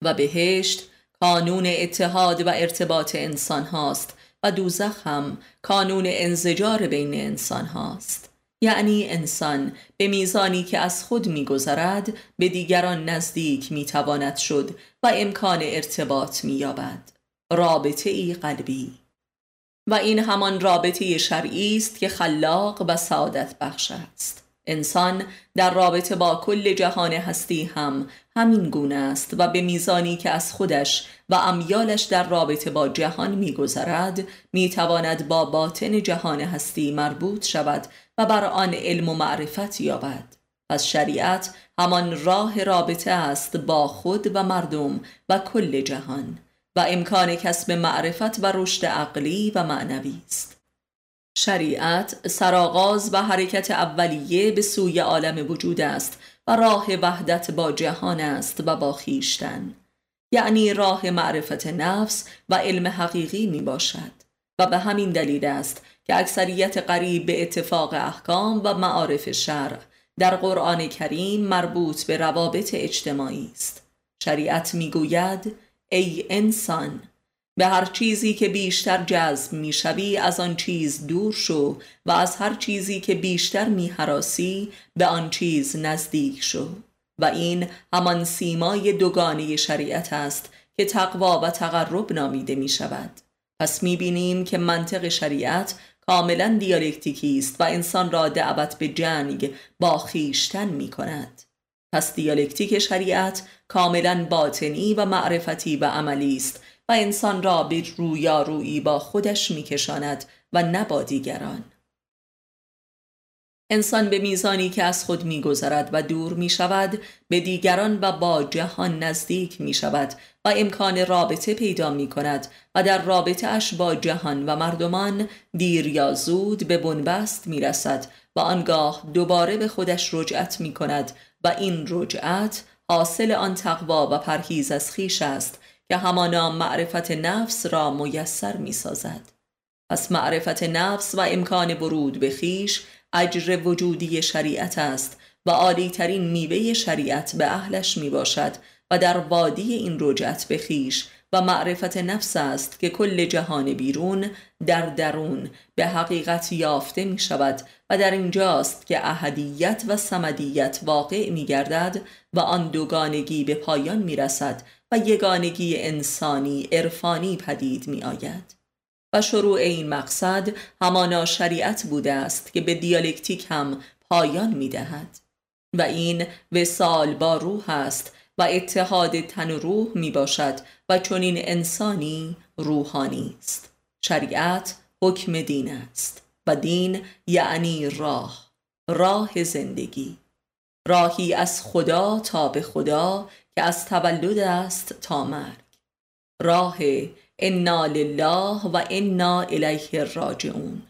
و بهشت کانون اتحاد و ارتباط انسان هاست و دوزخ هم کانون انزجار بین انسان هاست. یعنی انسان به میزانی که از خود می‌گذرد به دیگران نزدیک می‌تواند شد و امکان ارتباط می‌یابد. رابطه‌ای قلبی. و این همان رابطه شرعی است که خلاق و سعادت بخش است. انسان در رابطه با کل جهان هستی هم همین گونه است و به میزانی که از خودش و امیالش در رابطه با جهان می‌گذرد می‌تواند با باطن جهان هستی مربوط شود و بر آن علم و معرفت یابد. پس شریعت همان راه رابطه است با خود و مردم و کل جهان و امکان کسب معرفت و رشد عقلی و معنوی است. شریعت سرآغاز و حرکت اولیه به سوی عالم وجود است و راه وحدت با جهان است و با خیشتن، یعنی راه معرفت نفس و علم حقیقی می باشد. و به همین دلیل است که اکثریت قریب به اتفاق احکام و معارف شرع در قرآن کریم مربوط به روابط اجتماعی است. شریعت میگوید ای انسان، به هر چیزی که بیشتر جذب میشوی از آن چیز دور شو و از هر چیزی که بیشتر میهراسی به آن چیز نزدیک شو. و این همان سیمای دوگانه شریعت است که تقوا و تقرب نامیده میشود. پس میبینیم که منطق شریعت کاملا دیالکتیکی است و انسان را دعوت به جنگ با خیشتن می کند. پس دیالکتیک شریعت کاملا باطنی و معرفتی و عملی است و انسان را به رویارویی با خودش می کشاند و نه با دیگران. انسان به میزانی که از خود می‌گذرد و دور می‌شود به دیگران و با جهان نزدیک می‌شود و امکان رابطه پیدا می‌کند و در رابطه اش با جهان و مردمان دیر یا زود به بنبست می‌رسد و آنگاه دوباره به خودش رجعت می‌کند و این رجعت حاصل آن تقوا و پرهیز از خویش است که همانا معرفت نفس را میسر می‌سازد. پس معرفت نفس و امکان ورود به خویش اجر وجودی شریعت است و عالی ترین میوه شریعت به اهلش می باشد و در وادی این رجعت به خویش و معرفت نفس است که کل جهان بیرون در درون به حقیقت یافته می شود و در اینجاست که احدیت و صمدیت واقع می گردد و آن دوگانگی به پایان می رسد و یگانگی انسانی عرفانی پدید می آید. و شروع این مقصد همانا شریعت بوده است که به دیالکتیک هم پایان می دهد. و این وصال با روح است و اتحاد تن و روح می باشد و چنین انسانی روحانی است. شریعت حکم دین است و دین یعنی راه، راه زندگی، راهی از خدا تا به خدا که از تولد است تا مرگ، راه انا لله و انا الیه راجعون.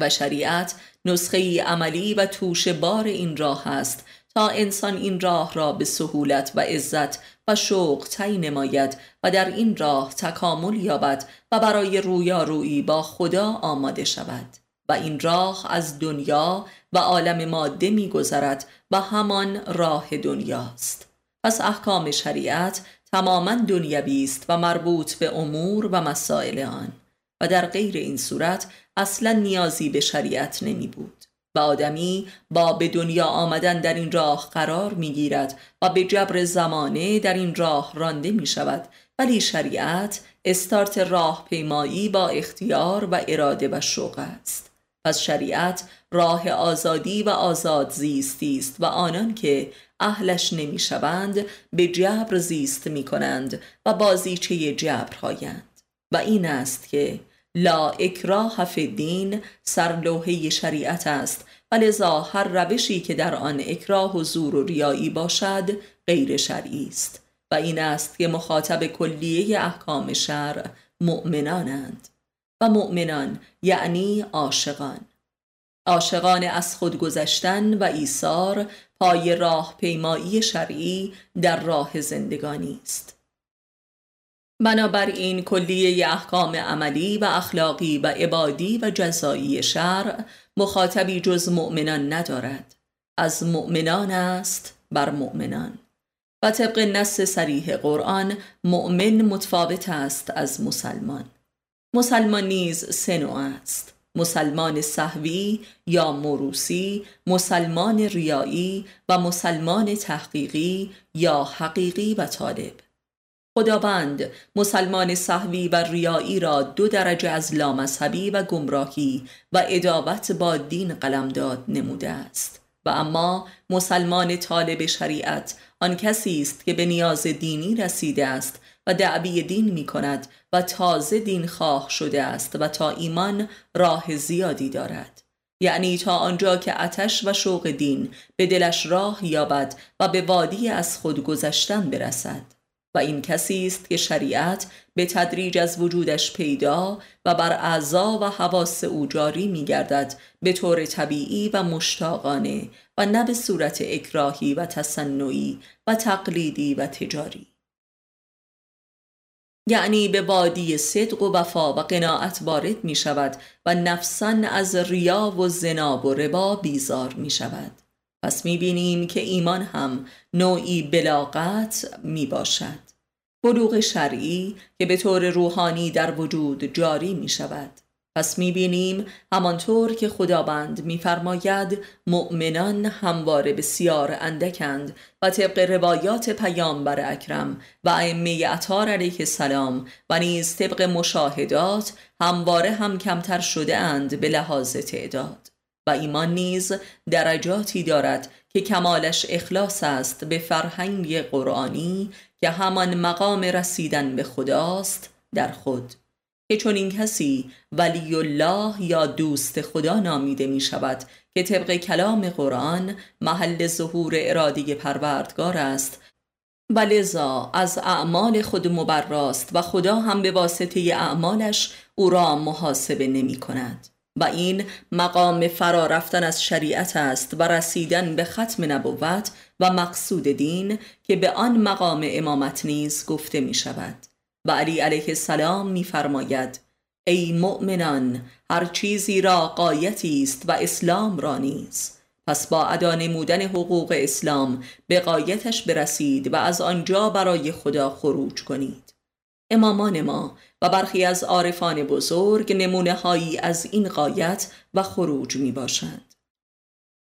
و شریعت نسخه عملی و توشه بار این راه است تا انسان این راه را به سهولت و عزت و شوق طی نماید و در این راه تکامل یابد و برای رویارویی با خدا آماده شود. و این راه از دنیا و عالم ماده می‌گذرد و همان راه دنیاست. پس احکام شریعت تماما دنیوی است و مربوط به امور و مسائل آن و در غیر این صورت اصلا نیازی به شریعت نمی بود و آدمی با به دنیا آمدن در این راه قرار می گیرد و به جبر زمانه در این راه رانده می شود. ولی شریعت استارت راه پیمایی با اختیار و اراده و شوق است. پس شریعت راه آزادی و آزاد زیستی است و آنان که اهلش نمی شوند به جبر زیست می کنند و بازیچه جبرهایند. و این است که لا اکراه فی دین سرلوحه شریعت است و لذا هر روشی که در آن اکراه و زور و ریایی باشد غیر شرعی است. و این است که مخاطب کلیه احکام شرع مؤمنانند و مؤمنان یعنی عاشقان، عاشقان از خود گذشتن و ایثار پای راه پیمایی شرعی در راه زندگانی است. بنابراین کلیه احکام عملی و اخلاقی و عبادی و جزایی شرع مخاطبی جز مؤمنان ندارد، از مؤمنان است بر مؤمنان. و طبق نص صریح قرآن مؤمن متفاوت است از مسلمان. مسلمان نیز سه نوع است: مسلمان سهوی یا موروثی، مسلمان ریایی و مسلمان تحقیقی یا حقیقی و طالب. خداوند مسلمان سهوی و ریایی را 2 درجه از لامذهبی و گمراهی و ادابت با دین قلمداد نموده است. و اما مسلمان طالب شریعت آن کسی است که به نیاز دینی رسیده است و دعوی دین می کند و تازه دین خواه شده است و تا ایمان راه زیادی دارد، یعنی تا آنجا که آتش و شوق دین به دلش راه یابد و به وادی از خود گذشتن برسد. و این کسی است که شریعت به تدریج از وجودش پیدا و بر اعضا و حواس او جاری می گردد به طور طبیعی و مشتاقانه و نه به صورت اکراهی و تصنعی و تقلیدی و تجاری، یعنی به وادی صدق و وفا و قناعت وارد می شود و نفساً از ریا و زنا و ربا بیزار می شود. پس می بینیم که ایمان هم نوعی بلاغت می باشد، بلوغ شرعی که به طور روحانی در وجود جاری می شود. پس می بینیم همانطور که خداوند می فرماید مؤمنان همواره بسیار اندکند و طبق روایات پیامبر اکرم و ائمه اطهار علیه السلام و نیز طبق مشاهدات همواره هم کمتر شده اند به لحاظ تعداد. و ایمان نیز درجاتی دارد که کمالش اخلاص است به فرهنگ قرآنی که همان مقام رسیدن به خداست در خود، که چون این کسی ولی الله یا دوست خدا نامیده می شود که طبق کلام قرآن محل ظهور اراده پروردگار است و لذا از اعمال خود مبراست و خدا هم به واسطه اعمالش او را محاسبه نمی کند. و این مقام فرا رفتن از شریعت است و رسیدن به ختم نبوت و مقصود دین که به آن مقام امامت نیز گفته می شود. و علی علیه السلام می فرماید ای مؤمنان هر چیزی را غایتی است و اسلام را نیز. پس با ادا نمودن حقوق اسلام به غایتش برسید و از آنجا برای خدا خروج کنید. امامان ما و برخی از عارفان بزرگ نمونه هایی از این غایت و خروج می باشند.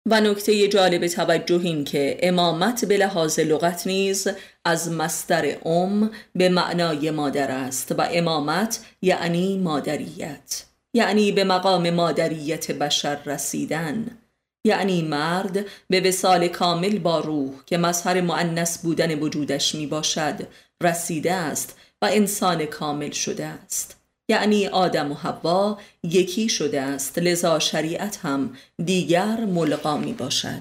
و نکته جالب توجه این که امامت به لحاظ لغت نیز از مصدر ام به معنای مادر است و امامت یعنی مادریت، یعنی به مقام مادریت بشر رسیدن، یعنی مرد به وصال کامل با روح که مظهر مؤنث بودن وجودش می باشد رسیده است و انسان کامل شده است، یعنی آدم و حوا یکی شده است، لذا شریعت هم دیگر ملغا می باشد،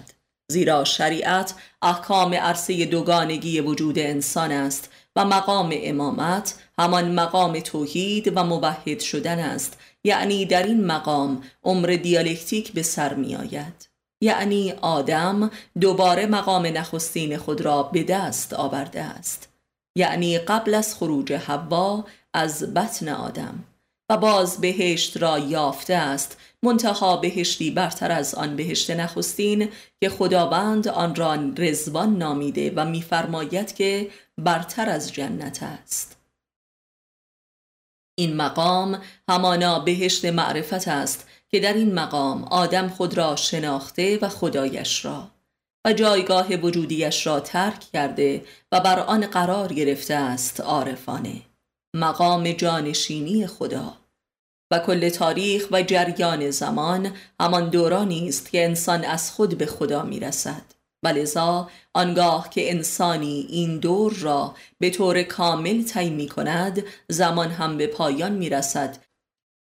زیرا شریعت احکام عرصه دوگانگی وجود انسان است و مقام امامت همان مقام توحید و موحد شدن است، یعنی در این مقام عمر دیالکتیک به سر می آید، یعنی آدم دوباره مقام نخستین خود را به دست آورده است، یعنی قبل از خروج حوا از بطن آدم و باز بهشت را یافته است، منتها بهشتی برتر از آن بهشت نخستین که خداوند آن را رضوان نامیده و می‌فرماید که برتر از جنت است. این مقام همانا بهشت معرفت است که در این مقام آدم خود را شناخته و خدایش را و جایگاه وجودیش را ترک کرده و بر آن قرار گرفته است عارفانه، مقام جانشینی خدا. و کل تاریخ و جریان زمان همان دورانی است که انسان از خود به خدا میرسد، ولذا آنگاه که انسانی این دور را به طور کامل طی میکند زمان هم به پایان میرسد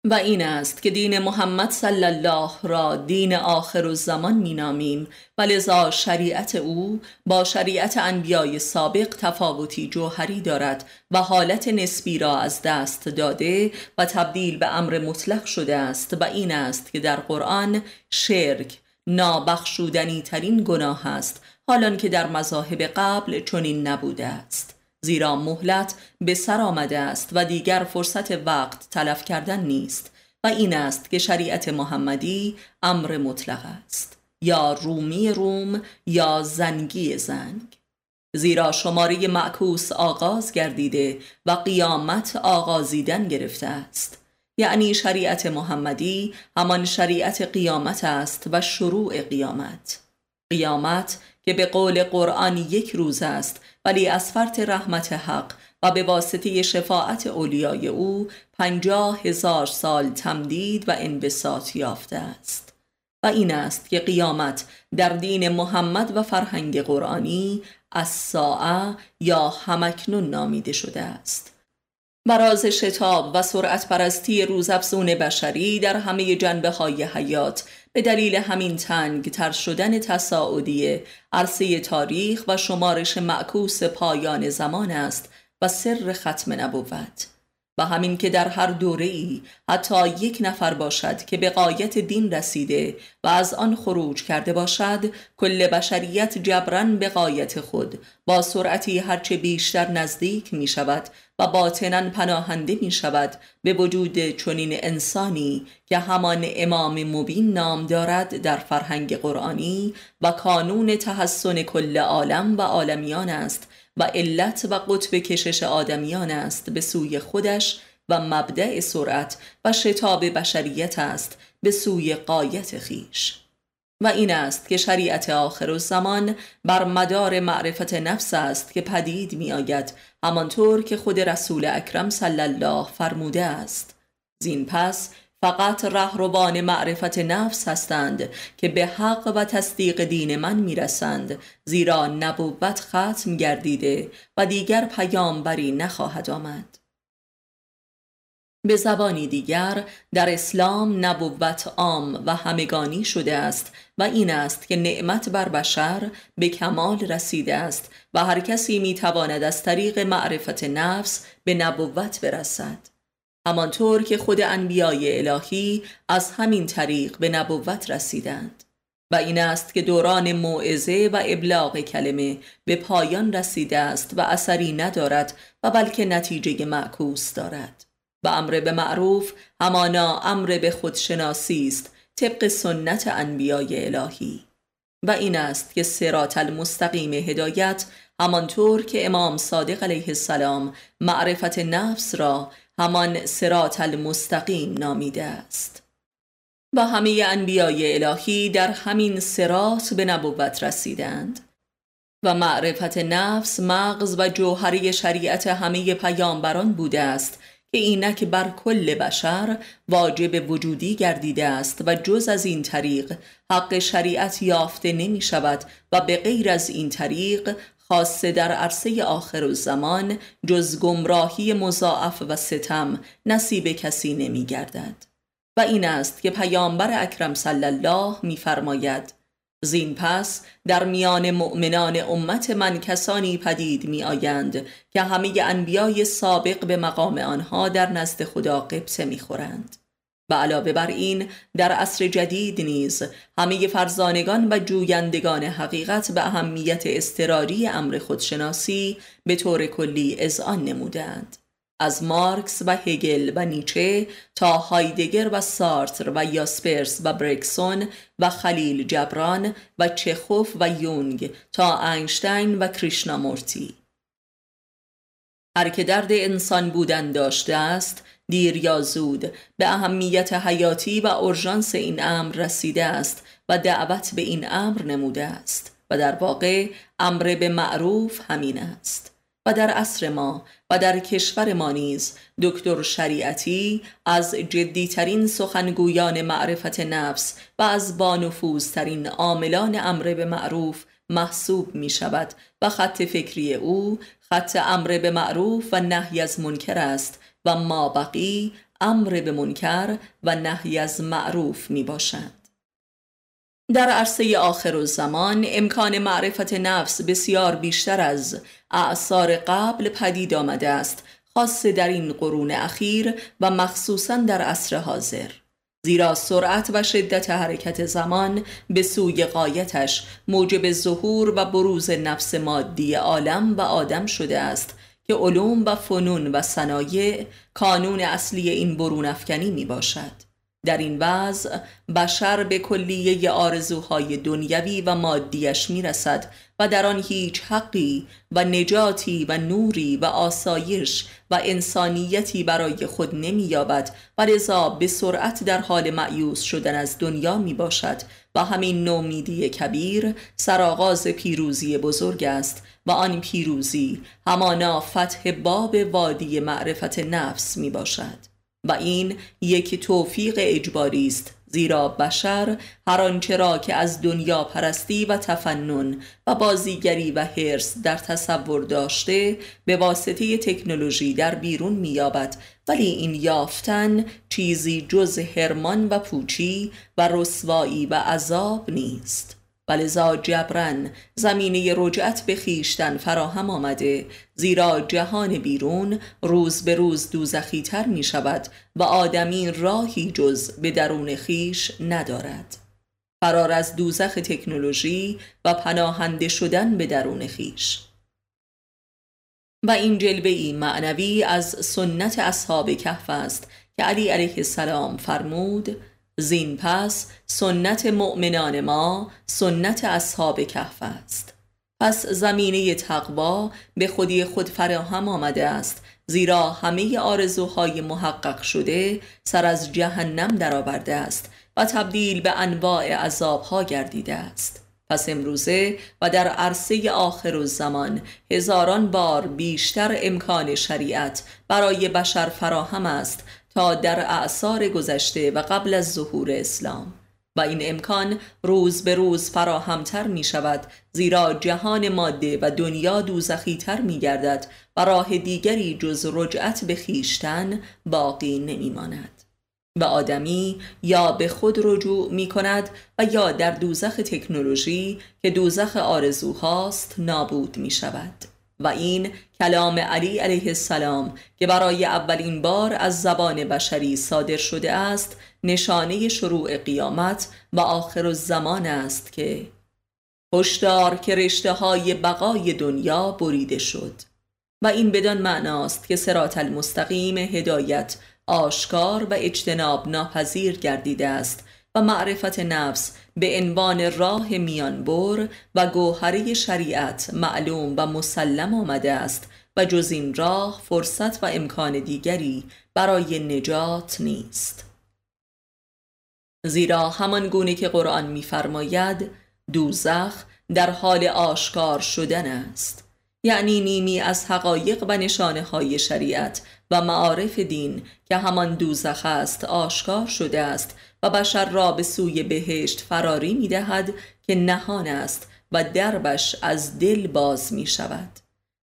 و این است که دین محمد صلی الله را دین آخرالزمان مینامیم و لذا شریعت او با شریعت انبیای سابق تفاوتی جوهری دارد و حالت نسبی را از دست داده و تبدیل به امر مطلق شده است و این است که در قرآن شرک نابخشودنی ترین گناه است، حالان که در مذاهب قبل چنین نبوده است، زیرا مهلت به سر آمده است و دیگر فرصت وقت تلف کردن نیست و این است که شریعت محمدی امر مطلق است، یا رومی روم یا زنگی زنگ، زیرا شماره معکوس آغاز گردیده و قیامت آغازیدن گرفته است، یعنی شریعت محمدی همان شریعت قیامت است و شروع قیامت. قیامت که به قول قرآن یک روز است ولی از فرط رحمت حق و به واسطه شفاعت اولیای او 50,000 سال تمدید و انبساط یافته است و این است که قیامت در دین محمد و فرهنگ قرآنی الساعه یا همکنون نامیده شده است. راز شتاب و سرعت پرستی روزافزون بشری در همه جنبه‌های حیات به دلیل همین تنگ تر شدن تصاعدی عرصه تاریخ و شمارش معکوس پایان زمان است و سر ختم نبوت و همین که در هر دوره‌ای حتی یک نفر باشد که به غایت دین رسیده و از آن خروج کرده باشد، کل بشریت جبران به غایت خود با سرعتی هرچه بیشتر نزدیک می شود و باطناً پناهنده می شود به وجود چنین انسانی که همان امام مبین نام دارد در فرهنگ قرآنی و کانون تحسن کل عالم و عالمیان است و علت و قطب کشش آدمیان است به سوی خودش و مبدأ سرعت و شتاب بشریت است به سوی غایت خویش. و این است که شریعت آخرالزمان بر مدار معرفت نفس است که پدید می آید، همانطور که خود رسول اکرم صلی الله فرموده است. زین پس فقط راهروان معرفت نفس هستند که به حق و تصدیق دین من میرسند، زیرا نبوت ختم گردیده و دیگر پیامبری نخواهد آمد. به زبانی دیگر در اسلام نبوت عام و همگانی شده است و این است که نعمت بر بشر به کمال رسیده است و هر کسی میتواند از طریق معرفت نفس به نبوت برسد، همانطور که خود انبیای الهی از همین طریق به نبوت رسیدند و این است که دوران موعظه و ابلاغ کلمه به پایان رسیده است و اثری ندارد و بلکه نتیجه معکوس دارد و امر به معروف همانا امر به خودشناسی است طبق سنت انبیای الهی. و این است که صراط المستقیم هدایت، همانطور که امام صادق علیه السلام معرفت نفس را همان صراط المستقیم نامیده است. و همه انبیای الهی در همین صراط به نبوت رسیدند و معرفت نفس مغز و جوهره شریعت همه پیامبران بوده است که اینک بر کل بشر واجب وجودی گردیده است و جز از این طریق حق شریعت یافته نمی شود و به غیر از این طریق، خاصه در عرصه آخرالزمان، جز گمراهی مضاعف و ستم نصیب کسی نمی گردد. و این است که پیامبر اکرم صلی الله می فرماید: زین پس در میان مؤمنان امت من کسانی پدید می آیند که همه انبیای سابق به مقام آنها در نزد خدا قبطه می خورند. و علاوه بر این در عصر جدید نیز همه فرزانگان و جویندگان حقیقت به اهمیت اضطراری امر خودشناسی به طور کلی اذعان نمودند، از مارکس و هگل و نیچه تا هایدگر و سارتر و یاسپرس و بریکسون و خلیل جبران و چخوف و یونگ تا آنشتاین و کریشنامورتی. هر که درد انسان بودن داشته است، دیر یا زود به اهمیت حیاتی و اورژانس این امر رسیده است و دعوت به این امر نموده است و در واقع امر به معروف همین است. و در عصر ما و در کشور ما نیز دکتر شریعتی از جدیترین سخنگویان معرفت نفس و از بانفوذترین عاملان امر به معروف محسوب می شود و خط فکری او خط امر به معروف و نهی از منکر است و ما بقی امر به منکر و نهی از معروف می باشد. در عرصه آخرالزمان امکان معرفت نفس بسیار بیشتر از اعصار قبل پدید آمده است، خاصه در این قرون اخیر و مخصوصاً در عصر حاضر، زیرا سرعت و شدت حرکت زمان به سوی غایتش موجب ظهور و بروز نفس مادی عالم و آدم شده است که علوم و فنون و صنایع کانون اصلی این برون افکنی می باشد. در این وضع بشر به کلیه آرزوهای دنیوی و مادیش میرسد و در آن هیچ حقی و نجاتی و نوری و آسایش و انسانیتی برای خود نمییابد و لذا به سرعت در حال مایوس شدن از دنیا می باشد و همین نومیدی کبیر سرآغاز پیروزی بزرگ است و آن پیروزی همانا فتح باب وادی معرفت نفس می باشد. و این یک توفیق اجباری است، زیرا بشر هر آنچه را که از دنیا پرستی و تفنن و بازیگری و حرص در تصور داشته به واسطه تکنولوژی در بیرون می‌یابد، ولی این یافتن چیزی جز حرمان و پوچی و رسوایی و عذاب نیست. ولذا جبران زمینه رجعت به خیشتن فراهم آمده، زیرا جهان بیرون روز به روز دوزخی تر می شود و آدمی راهی جز به درون خیش ندارد، فرار از دوزخ تکنولوژی و پناهنده شدن به درون خیش. و این جلوه‌ای معنوی از سنت اصحاب کهف است که علی علیه السلام فرمود: زین پس سنت مؤمنان ما سنت اصحاب کهف است. پس زمینه تقوا به خودی خود فراهم آمده است، زیرا همه آرزوهای محقق شده سر از جهنم درآورده است و تبدیل به انواع عذابها گردیده است. پس امروزه و در عرصه آخرالزمان هزاران بار بیشتر امکان شریعت برای بشر فراهم است تا در اعصار گذشته و قبل از ظهور اسلام، و این امکان روز به روز فراهمتر می شود، زیرا جهان ماده و دنیا دوزخی تر می گردد و راه دیگری جز رجعت به خیشتن باقی نمی ماند و آدمی یا به خود رجوع می کند و یا در دوزخ تکنولوژی که دوزخ آرزوهاست نابود می شود. و این کلام علی علیه السلام که برای اولین بار از زبان بشری صادر شده است، نشانه شروع قیامت و آخرالزمان است که هشدار که رشته‌های بقای دنیا بریده شد. و این بدان معناست که صراط المستقیم هدایت آشکار و اجتناب ناپذیر گردیده است و معرفت نفس به عنوان راه میانبر و گوهره شریعت معلوم و مسلم آمده است و جز این راه فرصت و امکان دیگری برای نجات نیست. زیرا همان گونه که قرآن می‌فرماید دوزخ در حال آشکار شدن است، یعنی نیمی از حقایق و نشانه‌های شریعت و معارف دین که همان دوزخ است آشکار شده است و بشر را به سوی بهشت فراری می‌دهد که نهان است و دربش از دل باز می‌شود،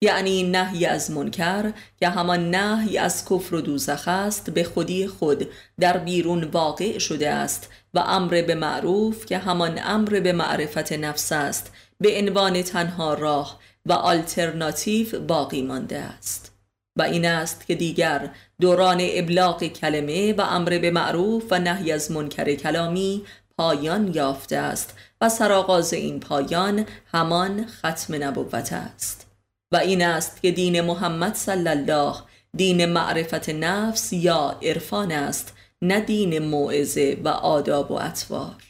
یعنی نهی از منکر که همان نهی از کفر و دوزخ است به خودی خود در بیرون واقع شده است و امر به معروف که همان امر به معرفت نفس است به عنوان تنها راه و آلترناتیو باقی مانده است. و این است که دیگر دوران ابلاغ کلمه و امر به معروف و نهی از منکر کلامی پایان یافته است و سرآغاز این پایان همان ختم نبوت است. و این است که دین محمد صلی الله دین معرفت نفس یا عرفان است، نه دین موعظه و آداب و اطوار.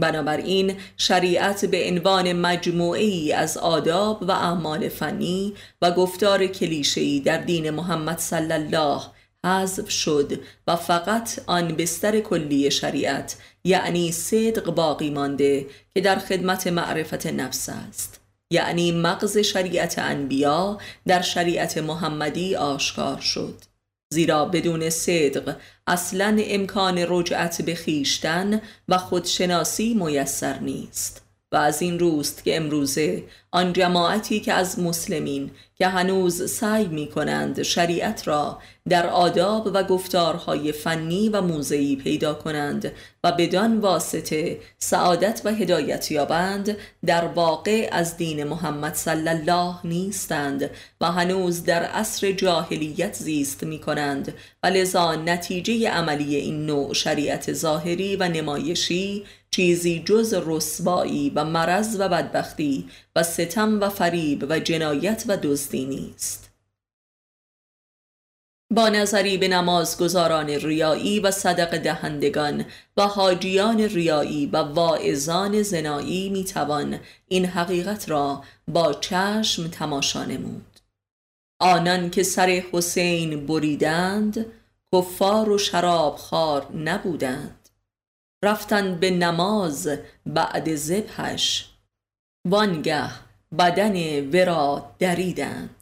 بنابراین شریعت به عنوان مجموعه‌ای از آداب و اعمال فنی و گفتار کلیشه‌ای در دین محمد صلی الله حذف شد و فقط آن بستر کلی شریعت یعنی صدق باقی مانده که در خدمت معرفت نفس است، یعنی مغز شریعت انبیا در شریعت محمدی آشکار شد. زیرا بدون صدق اصلاً امکان رجعت به خویشتن و خودشناسی میسر نیست. و از این روست که امروزه آن جماعتی که از مسلمین که هنوز سعی می کنند شریعت را در آداب و گفتارهای فنی و موضعی پیدا کنند و بدان واسطه سعادت و هدایت یابند، در واقع از دین محمد صلی الله نیستند و هنوز در عصر جاهلیت زیست می کنند و لذا نتیجه عملی این نوع شریعت ظاهری و نمایشی چیزی جز رسوایی و مرض و بدبختی و ستم و فریب و جنایت و دزدی نیست. با نظری به نمازگزاران ریایی و صدقه دهندگان و حاجیان ریایی و واعظان زنایی میتوان این حقیقت را با چشم تماشا نمود. آنان که سر حسین بریدند کفار و شراب خوار نبودند، رفتند به نماز بعد ذبحش، وانگه بدن ورا دریدند.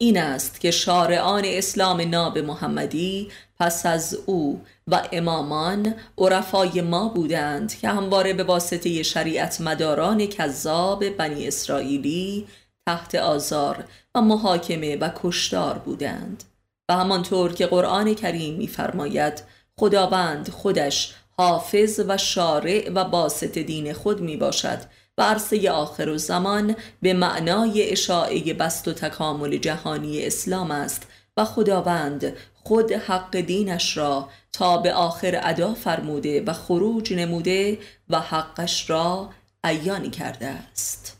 این است که شارعان اسلام ناب محمدی پس از او و امامان عرفای ما بودند که همواره به واسطه شریعت مداران کذاب بنی اسرائیلی تحت آزار و محاکمه و کشتار بودند. و همانطور که قرآن کریم می‌فرماید خداوند خودش حافظ و شارع و باسط دین خود می باشد و عرصه آخر و زمان به معنای اشاعه بسط و تکامل جهانی اسلام است و خداوند خود حق دینش را تا به آخر ادا فرموده و خروج نموده و حقش را عیان کرده است.